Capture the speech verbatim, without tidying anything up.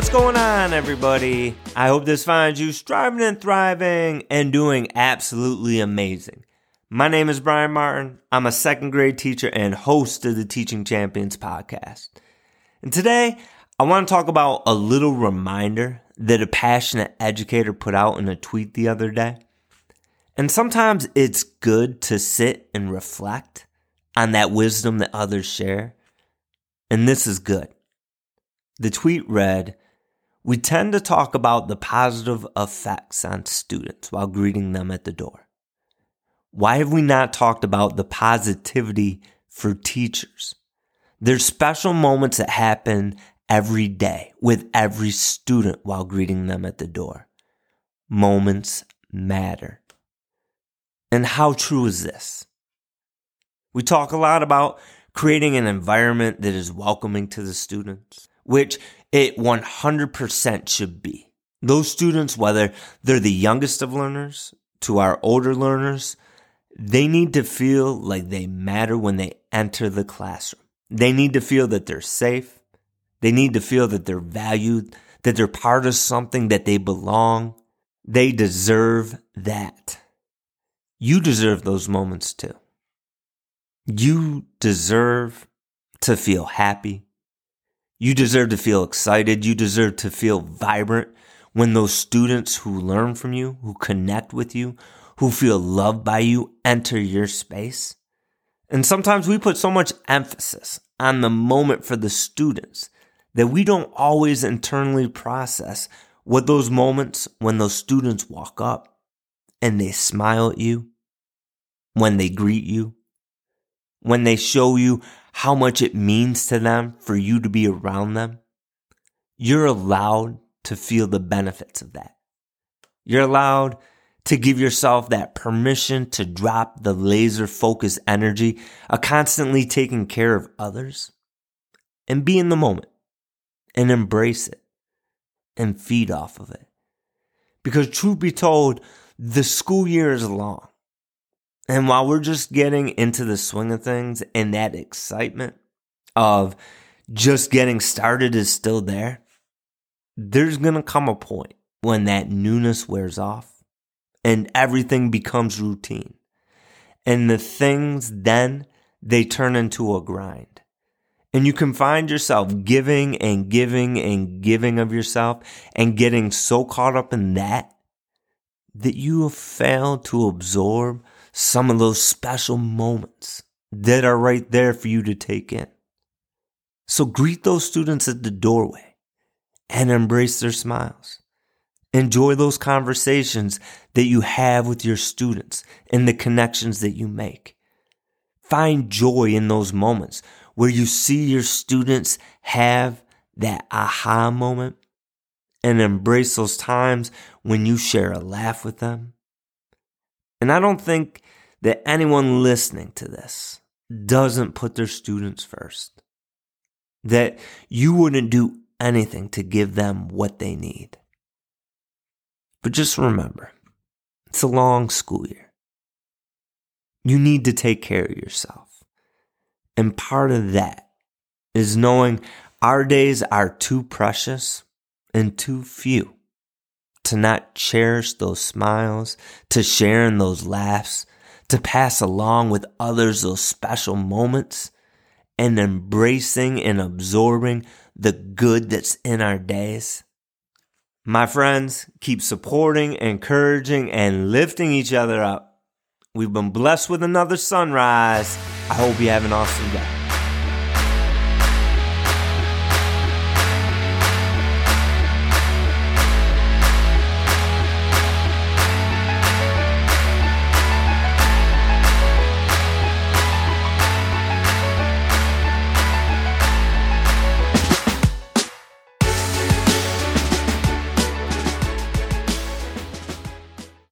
What's going on, everybody? I hope this finds you striving and thriving and doing absolutely amazing. My name is Brian Martin. I'm a second grade teacher and host of the Teaching Champions podcast. And today, I want to talk about a little reminder that a passionate educator put out in a tweet the other day. And sometimes it's good to sit and reflect on that wisdom that others share. And this is good. The tweet read, "We tend to talk about the positive effects on students while greeting them at the door. Why have we not talked about the positivity for teachers? There's special moments that happen every day with every student while greeting them at the door. Moments matter." And how true is this? We talk a lot about creating an environment that is welcoming to the students, which it one hundred percent should be. Those students, whether they're the youngest of learners to our older learners, they need to feel like they matter when they enter the classroom. They need to feel that they're safe. They need to feel that they're valued, that they're part of something, that they belong. They deserve that. You deserve those moments too. You deserve to feel happy. You deserve to feel excited. You deserve to feel vibrant when those students who learn from you, who connect with you, who feel loved by you, enter your space. And sometimes we put so much emphasis on the moment for the students that we don't always internally process what those moments when those students walk up and they smile at you, when they greet you, when they show you how much it means to them for you to be around them. You're allowed to feel the benefits of that. You're allowed to give yourself that permission to drop the laser focused energy of constantly taking care of others and be in the moment and embrace it and feed off of it. Because truth be told, the school year is long. And while we're just getting into the swing of things and that excitement of just getting started is still there, there's going to come a point when that newness wears off and everything becomes routine. And the things then, they turn into a grind. And you can find yourself giving and giving and giving of yourself and getting so caught up in that that you have failed to absorb some of those special moments that are right there for you to take in. So greet those students at the doorway and embrace their smiles. Enjoy those conversations that you have with your students and the connections that you make. Find joy in those moments where you see your students have that aha moment, and embrace those times when you share a laugh with them. And I don't think that anyone listening to this doesn't put their students first. That you wouldn't do anything to give them what they need. But just remember, it's a long school year. You need to take care of yourself. And part of that is knowing our days are too precious and too few to not cherish those smiles, to share in those laughs, to pass along with others those special moments, and embracing and absorbing the good that's in our days. My friends, keep supporting, encouraging, and lifting each other up. We've been blessed with another sunrise. I hope you have an awesome day.